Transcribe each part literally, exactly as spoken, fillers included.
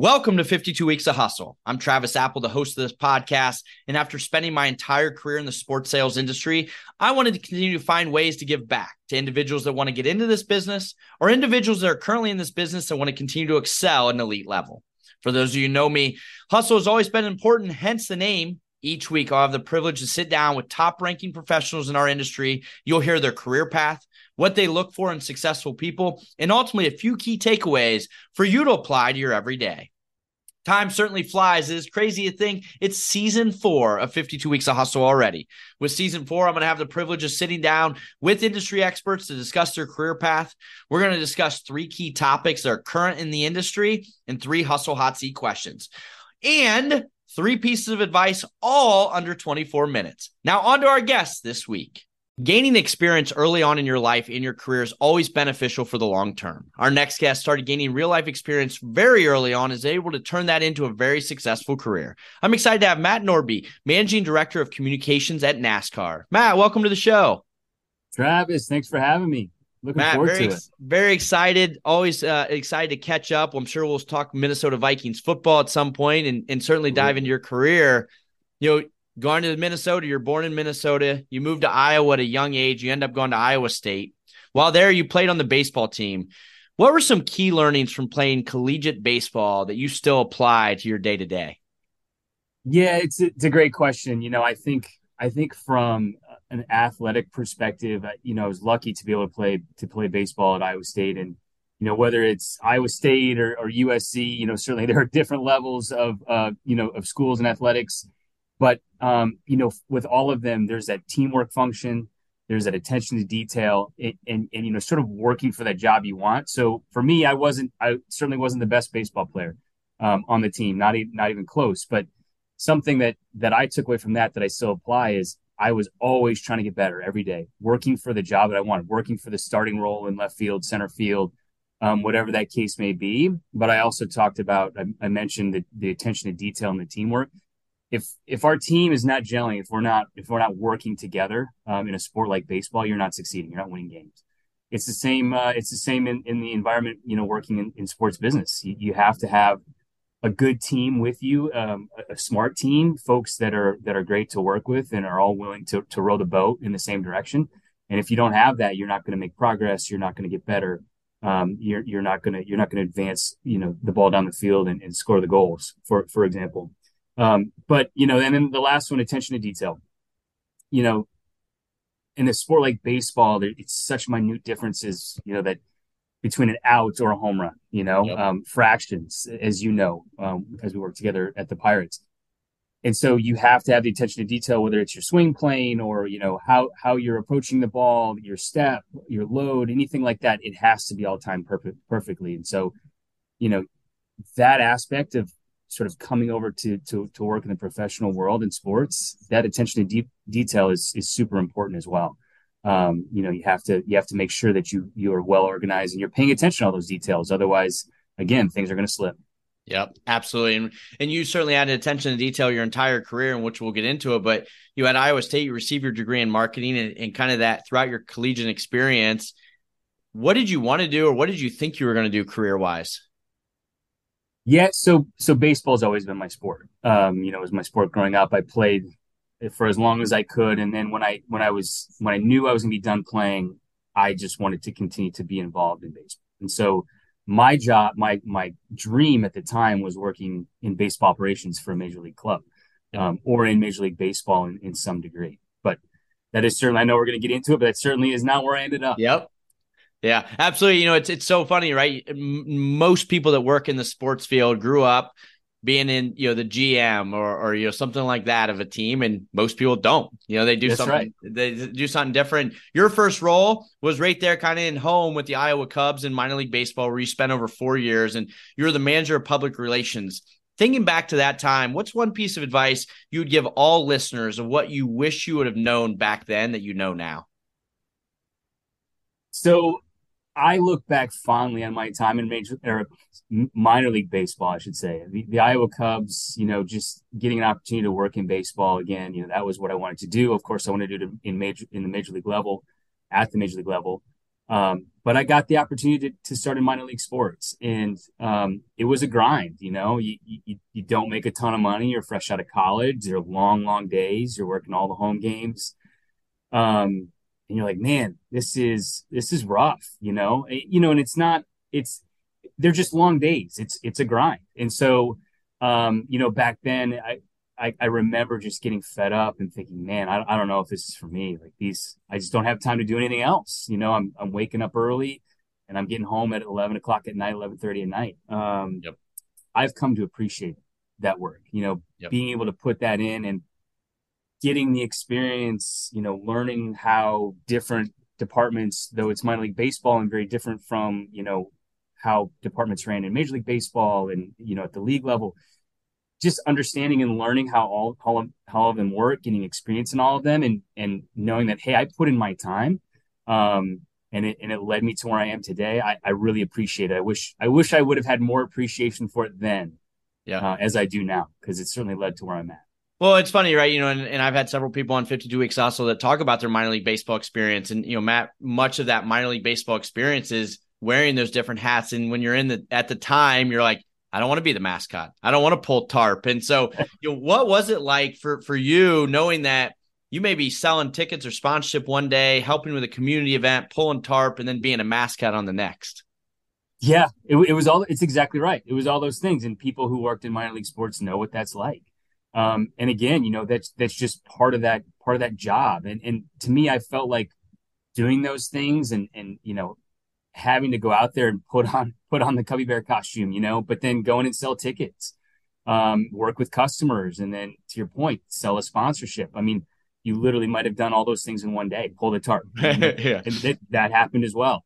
Welcome to fifty-two Weeks of Hustle. I'm Travis Apple, the host of this podcast, and after spending my entire career in the sports sales industry, I wanted to continue to find ways to give back to individuals that want to get into this business or individuals that are currently in this business that want to continue to excel at an elite level. For those of you who know me, hustle has always been important, hence the name. Each week, I'll have the privilege to sit down with top-ranking professionals in our industry. You'll hear their career path, what they look for in successful people, and ultimately a few key takeaways for you to apply to your everyday. Time certainly flies. It is crazy to think it's season four of fifty-two Weeks of Hustle already. With season four, I'm going to have the privilege of sitting down with industry experts to discuss their career path. We're going to discuss three key topics that are current in the industry and three hustle hot seat questions. And three pieces of advice, all under twenty-four minutes. Now on to our guests this week. Gaining experience early on in your life, in your career, is always beneficial for the long term. Our next guest started gaining real-life experience very early on and is able to turn that into a very successful career. I'm excited to have Matt Nordby, Managing Director of Communications at NASCAR. Matt, welcome to the show. Travis, thanks for having me. Looking Matt, forward very, to it. Very excited. Always uh, excited to catch up. I'm sure we'll talk Minnesota Vikings football at some point and, and certainly dive into your career. You know, going to Minnesota, you're born in Minnesota. You moved to Iowa at a young age. You end up going to Iowa State. While there, you played on the baseball team. What were some key learnings from playing collegiate baseball that you still apply to your day-to-day? Yeah, it's a, it's a great question. You know, I think I think from an athletic perspective, you know, I was lucky to be able to play to play baseball at Iowa State. And, you know, whether it's Iowa State or, or U S C, you know, certainly there are different levels of, uh, you know, of schools and athletics. But, um, you know, with all of them, there's that teamwork function. There's that attention to detail and, and, and, you know, sort of working for that job you want. So for me, I wasn't I certainly wasn't the best baseball player um, on the team, not even not even close. But something that that I took away from that that I still apply is I was always trying to get better every day, working for the job that I wanted, working for the starting role in left field, center field, um, whatever that case may be. But I also talked about, I, I mentioned the, the attention to detail and the teamwork. If if our team is not gelling, if we're not if we're not working together um, in a sport like baseball, you're not succeeding. You're not winning games. It's the same. Uh, it's the same in, in the environment. You know, working in, in sports business, you, you have to have a good team with you, um, a, a smart team, folks that are that are great to work with and are all willing to to row the boat in the same direction. And if you don't have that, you're not going to make progress. You're not going to get better. Um, you're you're not going to you're not going to advance. You know, the ball down the field and, and score the goals, for for example. Um, but you know, and then the last one, attention to detail. You know, in a sport like baseball, there, it's such minute differences. You know that. Between an out or a home run, you know, yep. um, fractions, as you know, um, as we work together at the Pirates. And so you have to have the attention to detail, whether it's your swing plane or, you know, how, how you're approaching the ball, your step, your load, anything like that. It has to be all timed perfect, perfectly. And so, you know, that aspect of sort of coming over to, to, to work in the professional world in sports, that attention to deep detail is, is super important as well. Um, you know, you have to, you have to make sure that you, you are well organized and you're paying attention to all those details. Otherwise, again, things are going to slip. Yep, absolutely. And, and you certainly added attention to detail your entire career, in which we'll get into it, but you at Iowa State, you received your degree in marketing and, and kind of that throughout your collegiate experience. What did you want to do, or what did you think you were going to do career wise? Yeah. So, so baseball's always been my sport. Um, you know, it was my sport growing up. I played for as long as I could. And then when I, when I was, when I knew I was going to be done playing, I just wanted to continue to be involved in baseball. And so my job, my, my dream at the time was working in baseball operations for a major league club um, or in Major League Baseball in, in some degree. But that is certainly, I know we're going to get into it, but that certainly is not where I ended up. Yep. Yeah, absolutely. You know, it's, it's so funny, right? M- most people that work in the sports field grew up being in, you know, the G M or, or, you know, something like that of a team. And most people don't, you know, they do That's something, right. they do something different. Your first role was right there kind of in home with the Iowa Cubs in minor league baseball, where you spent over four years and you were the manager of public relations. Thinking back to that time, what's one piece of advice you would give all listeners of what you wish you would have known back then that you know now? So I look back fondly on my time in major or minor league baseball, I should say. The, the Iowa Cubs, you know, just getting an opportunity to work in baseball again. You know, that was what I wanted to do. Of course, I wanted to do it in major in the major league level, at the major league level. Um, but but I got the opportunity to, to start in minor league sports, and um, it was a grind. You know, you, you you don't make a ton of money. You're fresh out of college. You're long, long days. You're working all the home games, um, and you're like, man, this is this is rough. You know, it, you know, and it's not. It's they're just long days. It's it's a grind, and so um, you know, back then, I. I, I remember just getting fed up and thinking, man, I, I don't know if this is for me. Like these, I just don't have time to do anything else. You know, I'm I'm waking up early and I'm getting home at eleven o'clock at night, eleven thirty at night. Um, yep. I've come to appreciate that work, you know, yep. being able to put that in and getting the experience, you know, learning how different departments, though it's minor league baseball and very different from, you know, how departments ran in Major League Baseball and, you know, at the league level. Just understanding and learning how all, all of, how all of them work, getting experience in all of them, and and knowing that, hey, I put in my time, um, and it and it led me to where I am today. I, I really appreciate it. I wish I wish I would have had more appreciation for it then, yeah, uh, as I do now, because it certainly led to where I'm at. Well, it's funny, right? You know, and, and I've had several people on fifty-two weeks also that talk about their minor league baseball experience, and you know, Matt, much of that minor league baseball experience is wearing those different hats, and when you're in the at the time, you're like, I don't want to be the mascot. I don't want to pull tarp. And so you know, what was it like for, for you knowing that you may be selling tickets or sponsorship one day, helping with a community event, pulling tarp, and then being a mascot on the next? Yeah, it, it was all, it's exactly right. It was all those things. And people who worked in minor league sports know what that's like. Um, and again, you know, that's, that's just part of that, part of that job. And, and to me, I felt like doing those things and, and, you know, having to go out there and put on put on the Cubby Bear costume, you know, but then go in and sell tickets, um, work with customers, and then, to your point, sell a sponsorship. I mean, you literally might have done all those things in one day, pull the tarp. yeah. And th- that happened as well.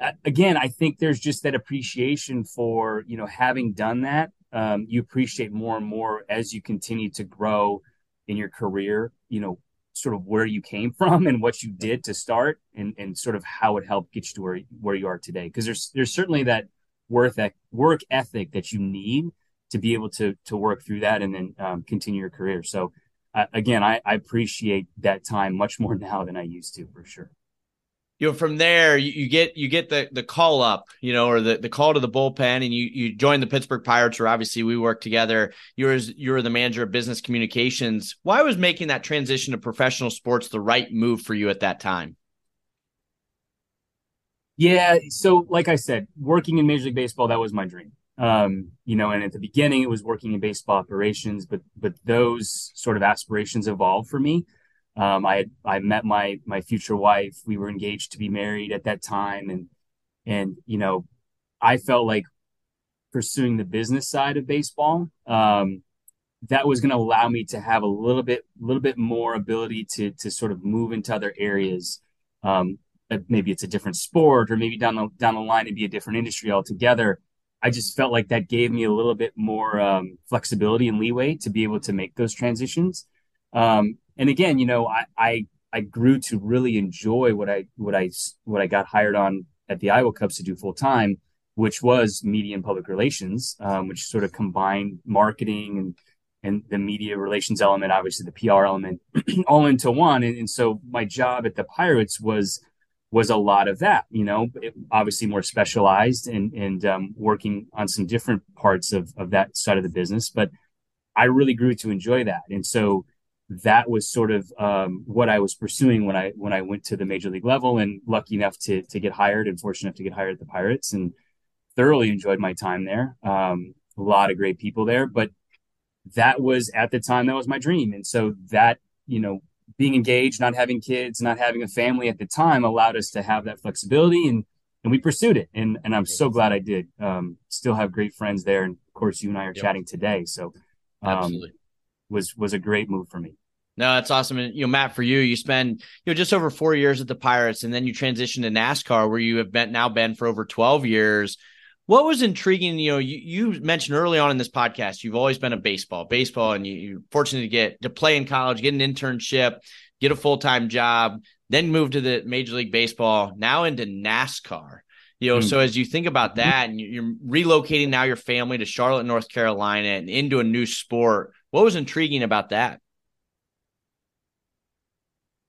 Uh, again, I think there's just that appreciation for, you know, having done that. Um, you appreciate more and more as you continue to grow in your career, you know, sort of where you came from and what you did to start, and, and sort of how it helped get you to where, where you are today. Cause there's, there's certainly that worth work ethic that you need to be able to, to work through that and then um, continue your career. So uh, again, I, I appreciate that time much more now than I used to, for sure. You know, from there you, you get, you get the, the call up, you know, or the, the call to the bullpen, and you, you join the Pittsburgh Pirates, where obviously we worked together. You were, you were the manager of business communications. Why was making that transition to professional sports the right move for you at that time? Yeah. So like I said, working in Major League Baseball, that was my dream. Um, you know, and at the beginning it was working in baseball operations, but, but those sort of aspirations evolved for me. Um, I, I met my, my future wife. We were engaged to be married at that time. And, and, you know, I felt like pursuing the business side of baseball, um, that was going to allow me to have a little bit, little bit more ability to, to sort of move into other areas. Um, maybe it's a different sport, or maybe down the, down the line, it'd be a different industry altogether. I just felt like that gave me a little bit more, um, flexibility and leeway to be able to make those transitions. Um, And again, you know, I, I, I grew to really enjoy what I, what I, what I got hired on at the Iowa Cubs to do full time, which was media and public relations, um, which sort of combined marketing and, and the media relations element, obviously the P R element, all into one. And, and so my job at the Pirates was, was a lot of that, you know, it, obviously more specialized and, and, um, working on some different parts of, of that side of the business, but I really grew to enjoy that. And so that was sort of um, what I was pursuing when I when I went to the major league level, and lucky enough to to get hired and fortunate enough to get hired at the Pirates, and thoroughly enjoyed my time there. Um, a lot of great people there, but that was at the time, that was my dream. And so that, you know, being engaged, not having kids, not having a family at the time allowed us to have that flexibility, and and we pursued it. And and I'm so glad I did. Um, still have great friends there. And of course, you and I are yep. chatting today. So um, absolutely. was was a great move for me. No, that's awesome. And, you know, Matt, for you, you spend, you know, just over four years at the Pirates, and then you transition to NASCAR, where you have been now been for over twelve years. What was intriguing, you know, you, you mentioned early on in this podcast, you've always been a baseball, baseball, and you, you're fortunate to get to play in college, get an internship, get a full-time job, then move to the Major League Baseball, now into NASCAR. You know, mm-hmm. so as you think about that, and you're relocating now your family to Charlotte, North Carolina, and into a new sport, what was intriguing about that?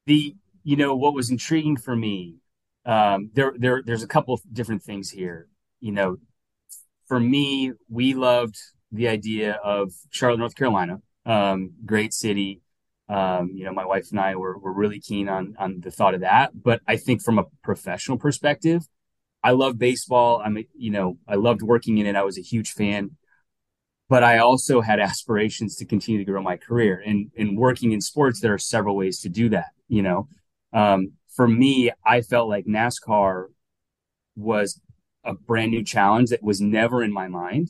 The, you know, what was intriguing for me um, there, there, there's a couple of different things here. You know, for me, we loved the idea of Charlotte, North Carolina, um, great city. Um, you know, my wife and I were were really keen on on the thought of that. But I think from a professional perspective, I love baseball. I'm, you know, I loved working in it. I was a huge fan, but I also had aspirations to continue to grow my career. And and working in sports, there are several ways to do that. You know, um, for me, I felt like NASCAR was a brand new challenge that was never in my mind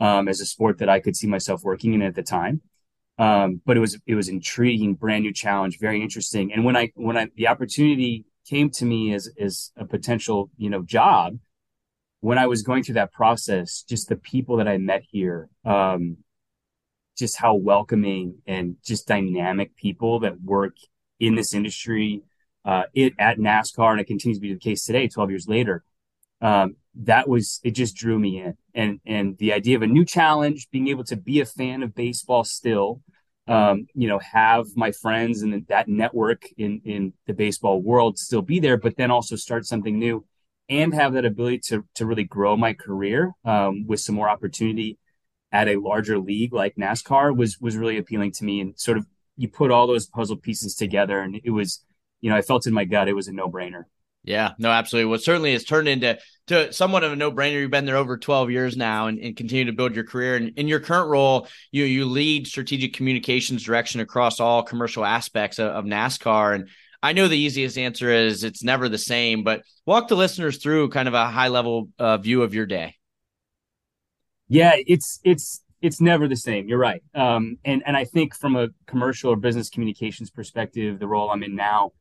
um, as a sport that I could see myself working in at the time. Um, but it was, it was intriguing, brand new challenge, very interesting. And when I, when I, the opportunity came to me as, as a potential, you know, job, when I was going through that process, just the people that I met here, um, just how welcoming and just dynamic people that work in this industry, uh, it at NASCAR, and it continues to be the case today, twelve years later. Um, that was, it just drew me in. And, and the idea of a new challenge, being able to be a fan of baseball still, um, you know, have my friends and that network in, in the baseball world still be there, but then also start something new and have that ability to, to really grow my career, um, with some more opportunity at a larger league like NASCAR was, was really appealing to me. And sort of, you put all those puzzle pieces together and it was, you know, I felt in my gut, it was a no-brainer. Yeah, no, absolutely. Well, certainly it's turned into to somewhat of a no-brainer. You've been there over twelve years now and, and continue to build your career. And in your current role, you you lead strategic communications direction across all commercial aspects of, of NASCAR. And I know the easiest answer is it's never the same, but walk the listeners through kind of a high-level uh, view of your day. Yeah, it's it's it's never the same. You're right. Um, and, and I think from a commercial or business communications perspective, the role I'm in now,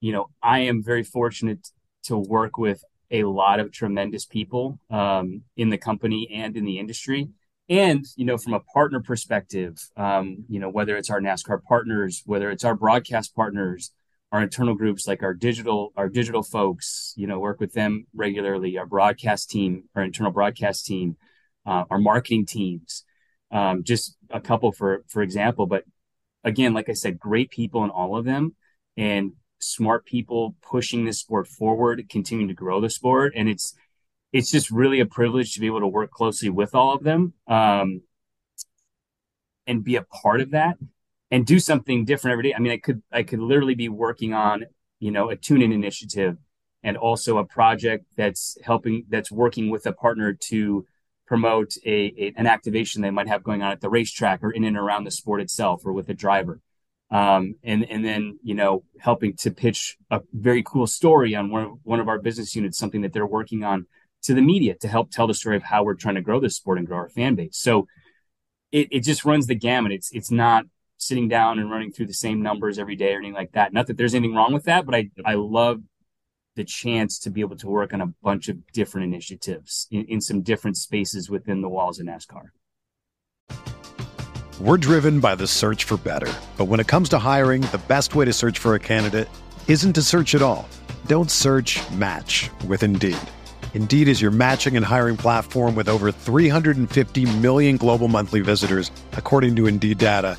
you know, I am very fortunate to work with a lot of tremendous people um, in the company and in the industry. And, you know, from a partner perspective, um, you know, whether it's our NASCAR partners, whether it's our broadcast partners, our internal groups, like our digital, our digital folks, you know, work with them regularly, our broadcast team, our internal broadcast team, uh, our marketing teams, um, just a couple for, for example. But again, like I said, great people in all of them. And smart people pushing this sport forward, continuing to grow the sport. And it's, it's just really a privilege to be able to work closely with all of them um, and be a part of that and do something different every day. I mean, I could, I could literally be working on, you know, a tune-in initiative and also a project that's helping, that's working with a partner to promote a, a an activation they might have going on at the racetrack or in and around the sport itself or with a driver. Um, and, and then, you know, helping to pitch a very cool story on one of, one of our business units, something that they're working on to the media to help tell the story of how we're trying to grow this sport and grow our fan base. So it, it just runs the gamut. It's, it's not sitting down and running through the same numbers every day or anything like that. Not that there's anything wrong with that, but I, I love the chance to be able to work on a bunch of different initiatives in, in some different spaces within the walls of NASCAR. We're driven by the search for better. But when it comes to hiring, the best way to search for a candidate isn't to search at all. Don't search, match with Indeed. Indeed is your matching and hiring platform with over three hundred fifty million global monthly visitors, according to Indeed data,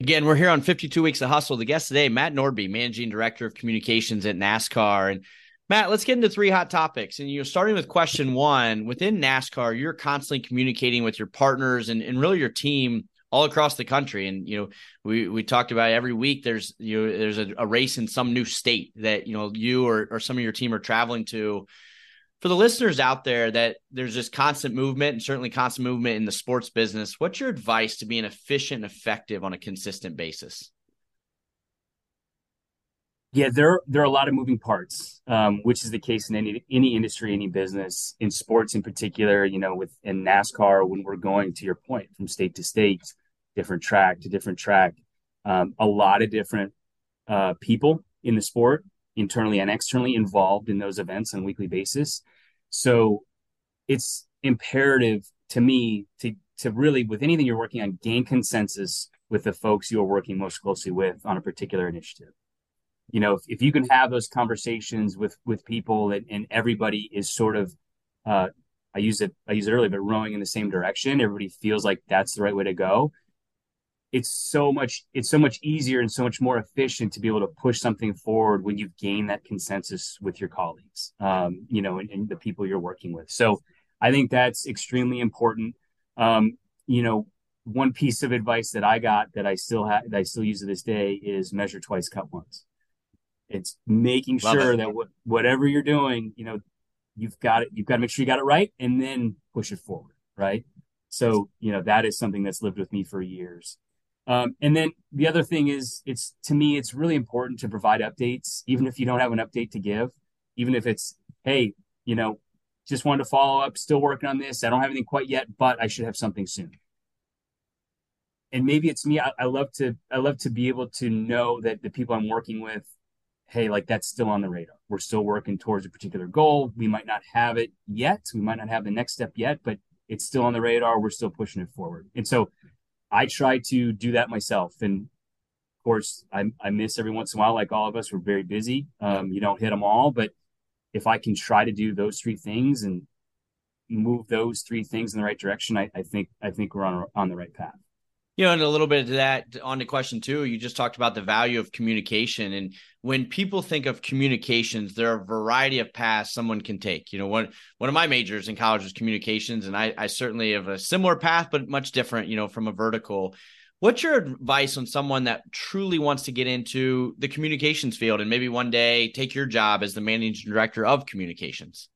Again, we're here on fifty-two Weeks of Hustle. The guest today, Matt Nordby, Managing Director of Communications at NASCAR. And Matt, let's get into three hot topics. And, you know, starting with question one, within NASCAR, you're constantly communicating with your partners and, and really your team all across the country. And, you know, we, we talked about every week there's, you know, there's a, a race in some new state that, you know, you or, or some of your team are traveling to. for the listeners out there that there's just constant movement and certainly constant movement in the sports business, what's your advice to being efficient and effective on a consistent basis? Yeah, there, there are a lot of moving parts, um, which is the case in any any industry, any business, in sports in particular, you know, with in NASCAR, when we're going, to your point, from state to state, different track to different track, um, a lot of different uh, people in the sport, internally and externally, involved in those events on a weekly basis. So it's imperative to me to to really, with anything you're working on, gain consensus with the folks you are working most closely with on a particular initiative. You know, if, if you can have those conversations with with people and, and everybody is sort of, uh, I use it, I use it earlier, but rowing in the same direction, everybody feels like that's the right way to go. It's so much, it's so much easier and so much more efficient to be able to push something forward when you've gained that consensus with your colleagues, um, you know, and, and the people you're working with. So I think that's extremely important. Um, you know, one piece of advice that I got that I still have, that I still use to this day is measure twice, cut once. It's making Love sure it. that w- whatever you're doing, you know, you've got it, you've got to make sure you got it right and then push it forward. Right. So, you know, that is something that's lived with me for years. Um, and then the other thing is it's, to me, it's really important to provide updates, even if you don't have an update to give, even if it's, hey, you know, just wanted to follow up, still working on this. I don't have anything quite yet, but I should have something soon. And maybe it's me. I, I love to, I love to be able to know that the people I'm working with, hey, like that's still on the radar. We're still working towards a particular goal. We might not have it yet. We might not have the next step yet, but it's still on the radar. We're still pushing it forward. And so I try to do that myself. And of course I, I miss every once in a while, like all of us, we're very busy. Um, you don't hit them all, but if I can try to do those three things and move those three things in the right direction, I, I think, I think we're on, on the right path. You know, and a little bit of that on to question two, you just talked about the value of communication. And when people think of communications, there are a variety of paths someone can take. You know, one one of my majors in college was communications, and I, I certainly have a similar path, but much different, you know, from a vertical. What's your advice on someone that truly wants to get into the communications field and maybe one day take your job as the managing director of communications?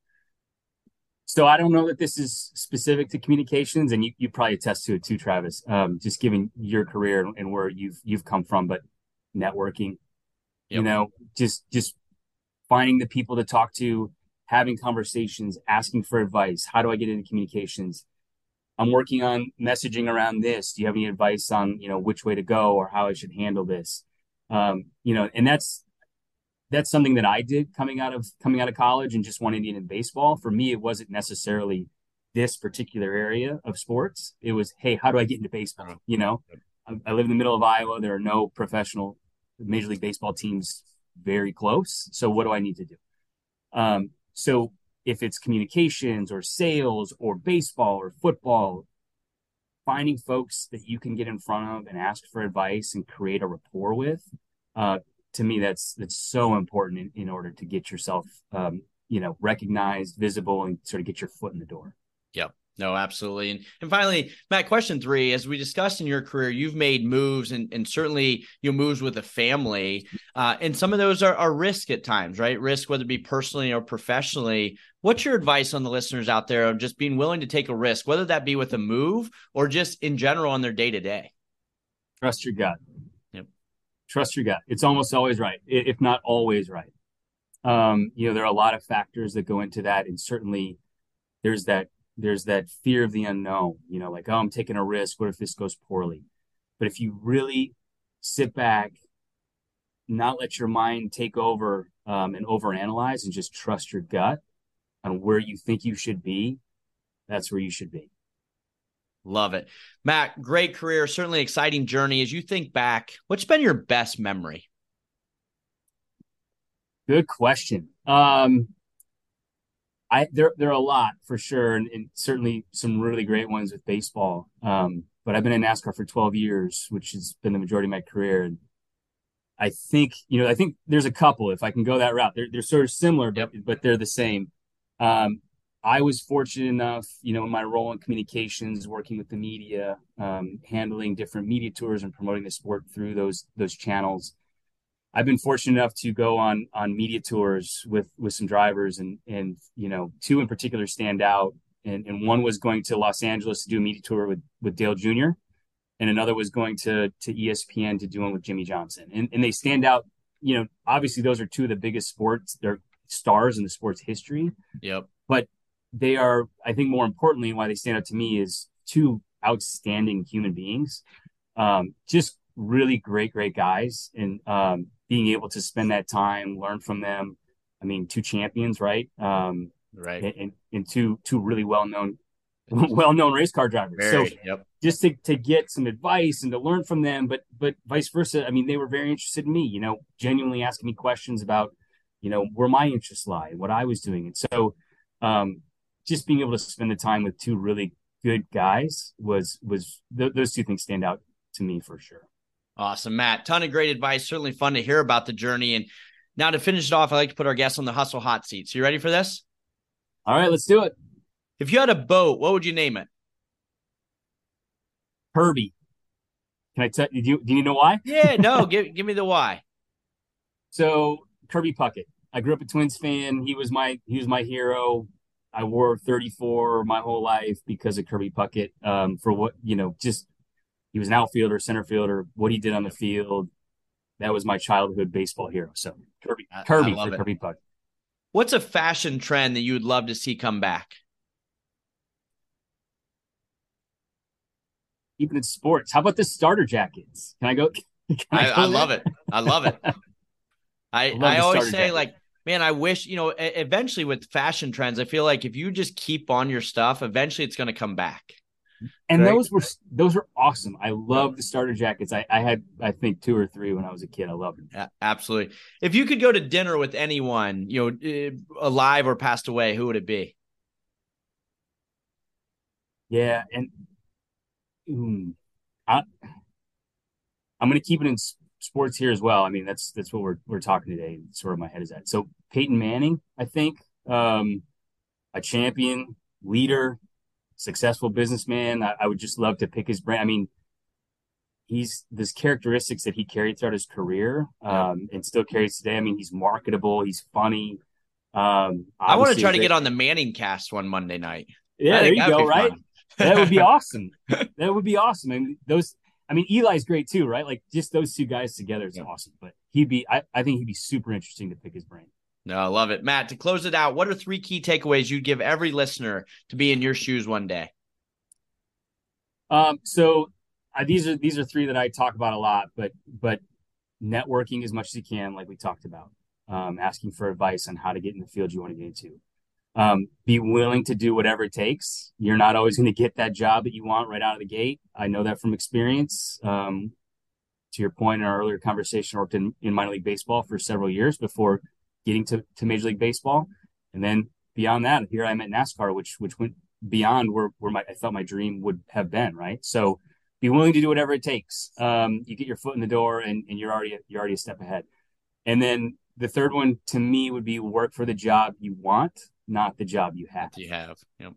So I don't know that this is specific to communications, and you, you probably attest to it too, Travis, um, just given your career and where you've you've come from, but networking, yep. you know, just just finding the people to talk to, having conversations, asking for advice. How do I get into communications? I'm working on messaging around this. Do you have any advice on, you know, which way to go or how I should handle this? Um, you know, and that's That's something that I did coming out of coming out of college and just wanting to get in baseball. For me, it wasn't necessarily this particular area of sports. It was, hey, how do I get into baseball? You know, I, I live in the middle of Iowa. There are no professional Major League Baseball teams very close. So what do I need to do? Um, so if it's communications or sales or baseball or football, finding folks that you can get in front of and ask for advice and create a rapport with, uh, to me, that's that's so important in, in order to get yourself, um, you know, recognized, visible, and sort of get your foot in the door. Yep. No, absolutely. And and finally, Matt, question three, as we discussed in your career, you've made moves and, and certainly you know, moves with a family. Uh, and some of those are, are risk at times, right? Risk, whether it be personally or professionally. What's your advice on the listeners out there of just being willing to take a risk, whether that be with a move or just in general on their day-to-day? Trust your gut. Trust your gut. It's almost always right, if not always right. Um, you know, there are a lot of factors that go into that. And certainly there's that there's that fear of the unknown, you know, like, oh, I'm taking a risk. What if this goes poorly? But if you really sit back, not let your mind take over um, and overanalyze and just trust your gut on where you think you should be, that's where you should be. Love it. Matt, great career, certainly exciting journey. As you think back, what's been your best memory? Good question. Um, I there, there are a lot for sure, and, and certainly some really great ones with baseball. Um, but I've been in NASCAR for twelve years, which has been the majority of my career. And I think, you know, I think there's a couple, if I can go that route. They're, they're sort of similar, but, yep. but they're the same. Um, I was fortunate enough, you know, in my role in communications, working with the media, um, handling different media tours and promoting the sport through those those channels. I've been fortunate enough to go on on media tours with with some drivers, and and you know, two in particular stand out. And and one was going to Los Angeles to do a media tour with with Dale Junior, and another was going to to E S P N to do one with Jimmy Johnson. And and they stand out. You know, obviously those are two of the biggest sports. They're stars in the sports history. Yep. But they are, I think, more importantly, why they stand out to me is two outstanding human beings. Um, just really great, great guys, and um, being able to spend that time, learn from them. I mean, two champions, right? Um, right. And, and two, two really well-known, well-known race car drivers. Very, so yep. just to, to get some advice and to learn from them, but, but vice versa. I mean, they were very interested in me, you know, genuinely asking me questions about, you know, where my interests lie, what I was doing. And so um, just being able to spend the time with two really good guys was, was th- those two things stand out to me for sure. Awesome, Matt. Ton of great advice. Certainly fun to hear about the journey. And now to finish it off, I like to put our guests on the hustle hot seat. So you ready for this? All right, let's do it. If you had a boat, what would you name it? Kirby. Can I tell you? Do, do you know why? Yeah, no. give give me the why. So Kirby Puckett. I grew up a Twins fan. He was my he was my hero. I wore thirty-four my whole life because of Kirby Puckett. Um, for what you know, just. He was an outfielder, center fielder. What he did on the field, that was my childhood baseball hero. So Kirby, Kirby for it. Kirby Puckett. What's a fashion trend that you would love to see come back? Even in sports. How about the starter jackets? Can I go? Can I, I, go I love it. I love it. I, I, love I always say, jacket. like, man, I wish, you know, eventually with fashion trends, I feel like if you just keep on your stuff, eventually it's going to come back. And right. those were those were awesome. I love the starter jackets. I, I had, I think, two or three when I was a kid. I loved them. Yeah, absolutely. If you could go to dinner with anyone, you know, alive or passed away, who would it be? Yeah, and mm, I, I'm going to keep it in sports here as well. I mean, that's that's what we're we're talking today. That's where my head is at. So Peyton Manning, I think, um, a champion, leader. Successful businessman. I, I would just love to pick his brain. I mean, he's these characteristics that he carried throughout his career um, and still carries today. I mean, he's marketable. He's funny. Um, I want to try to get on the Manning cast one Monday night. Yeah, there you go. Right. That would be awesome. That would be awesome. I mean, those, I mean, Eli's great too, right? Like just those two guys together is yeah. awesome, but he'd be, I, I think he'd be super interesting to pick his brain. No, I love it. Matt, to close it out, what are three key takeaways you'd give every listener to be in your shoes one day? Um, so uh, these are these are three that I talk about a lot, but but networking as much as you can, like we talked about, um, asking for advice on how to get in the field you want to get into. Um, be willing to do whatever it takes. You're not always going to get that job that you want right out of the gate. I know that from experience. Um, to your point in our earlier conversation, I worked in, in minor league baseball for several years before getting to, to Major League Baseball. And then beyond that, here I'm at NASCAR, which which went beyond where, where my I thought my dream would have been, right? So be willing to do whatever it takes. Um, you get your foot in the door and, and you're already you're already a step ahead. And then the third one to me would be work for the job you want, not the job you have. You have. Yep.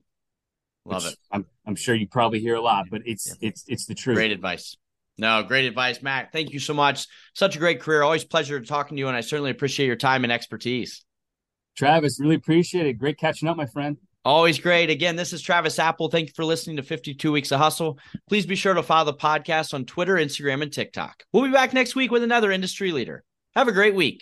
Love which it. I'm I'm sure you probably hear a lot, but it's yeah. it's it's the truth. Great advice. No, great advice, Matt. Thank you so much. Such a great career. Always a pleasure talking to you, and I certainly appreciate your time and expertise. Travis, really appreciate it. Great catching up, my friend. Always great. Again, this is Travis Apple. Thank you for listening to fifty-two Weeks of Hustle. Please be sure to follow the podcast on Twitter, Instagram, and TikTok. We'll be back next week with another industry leader. Have a great week.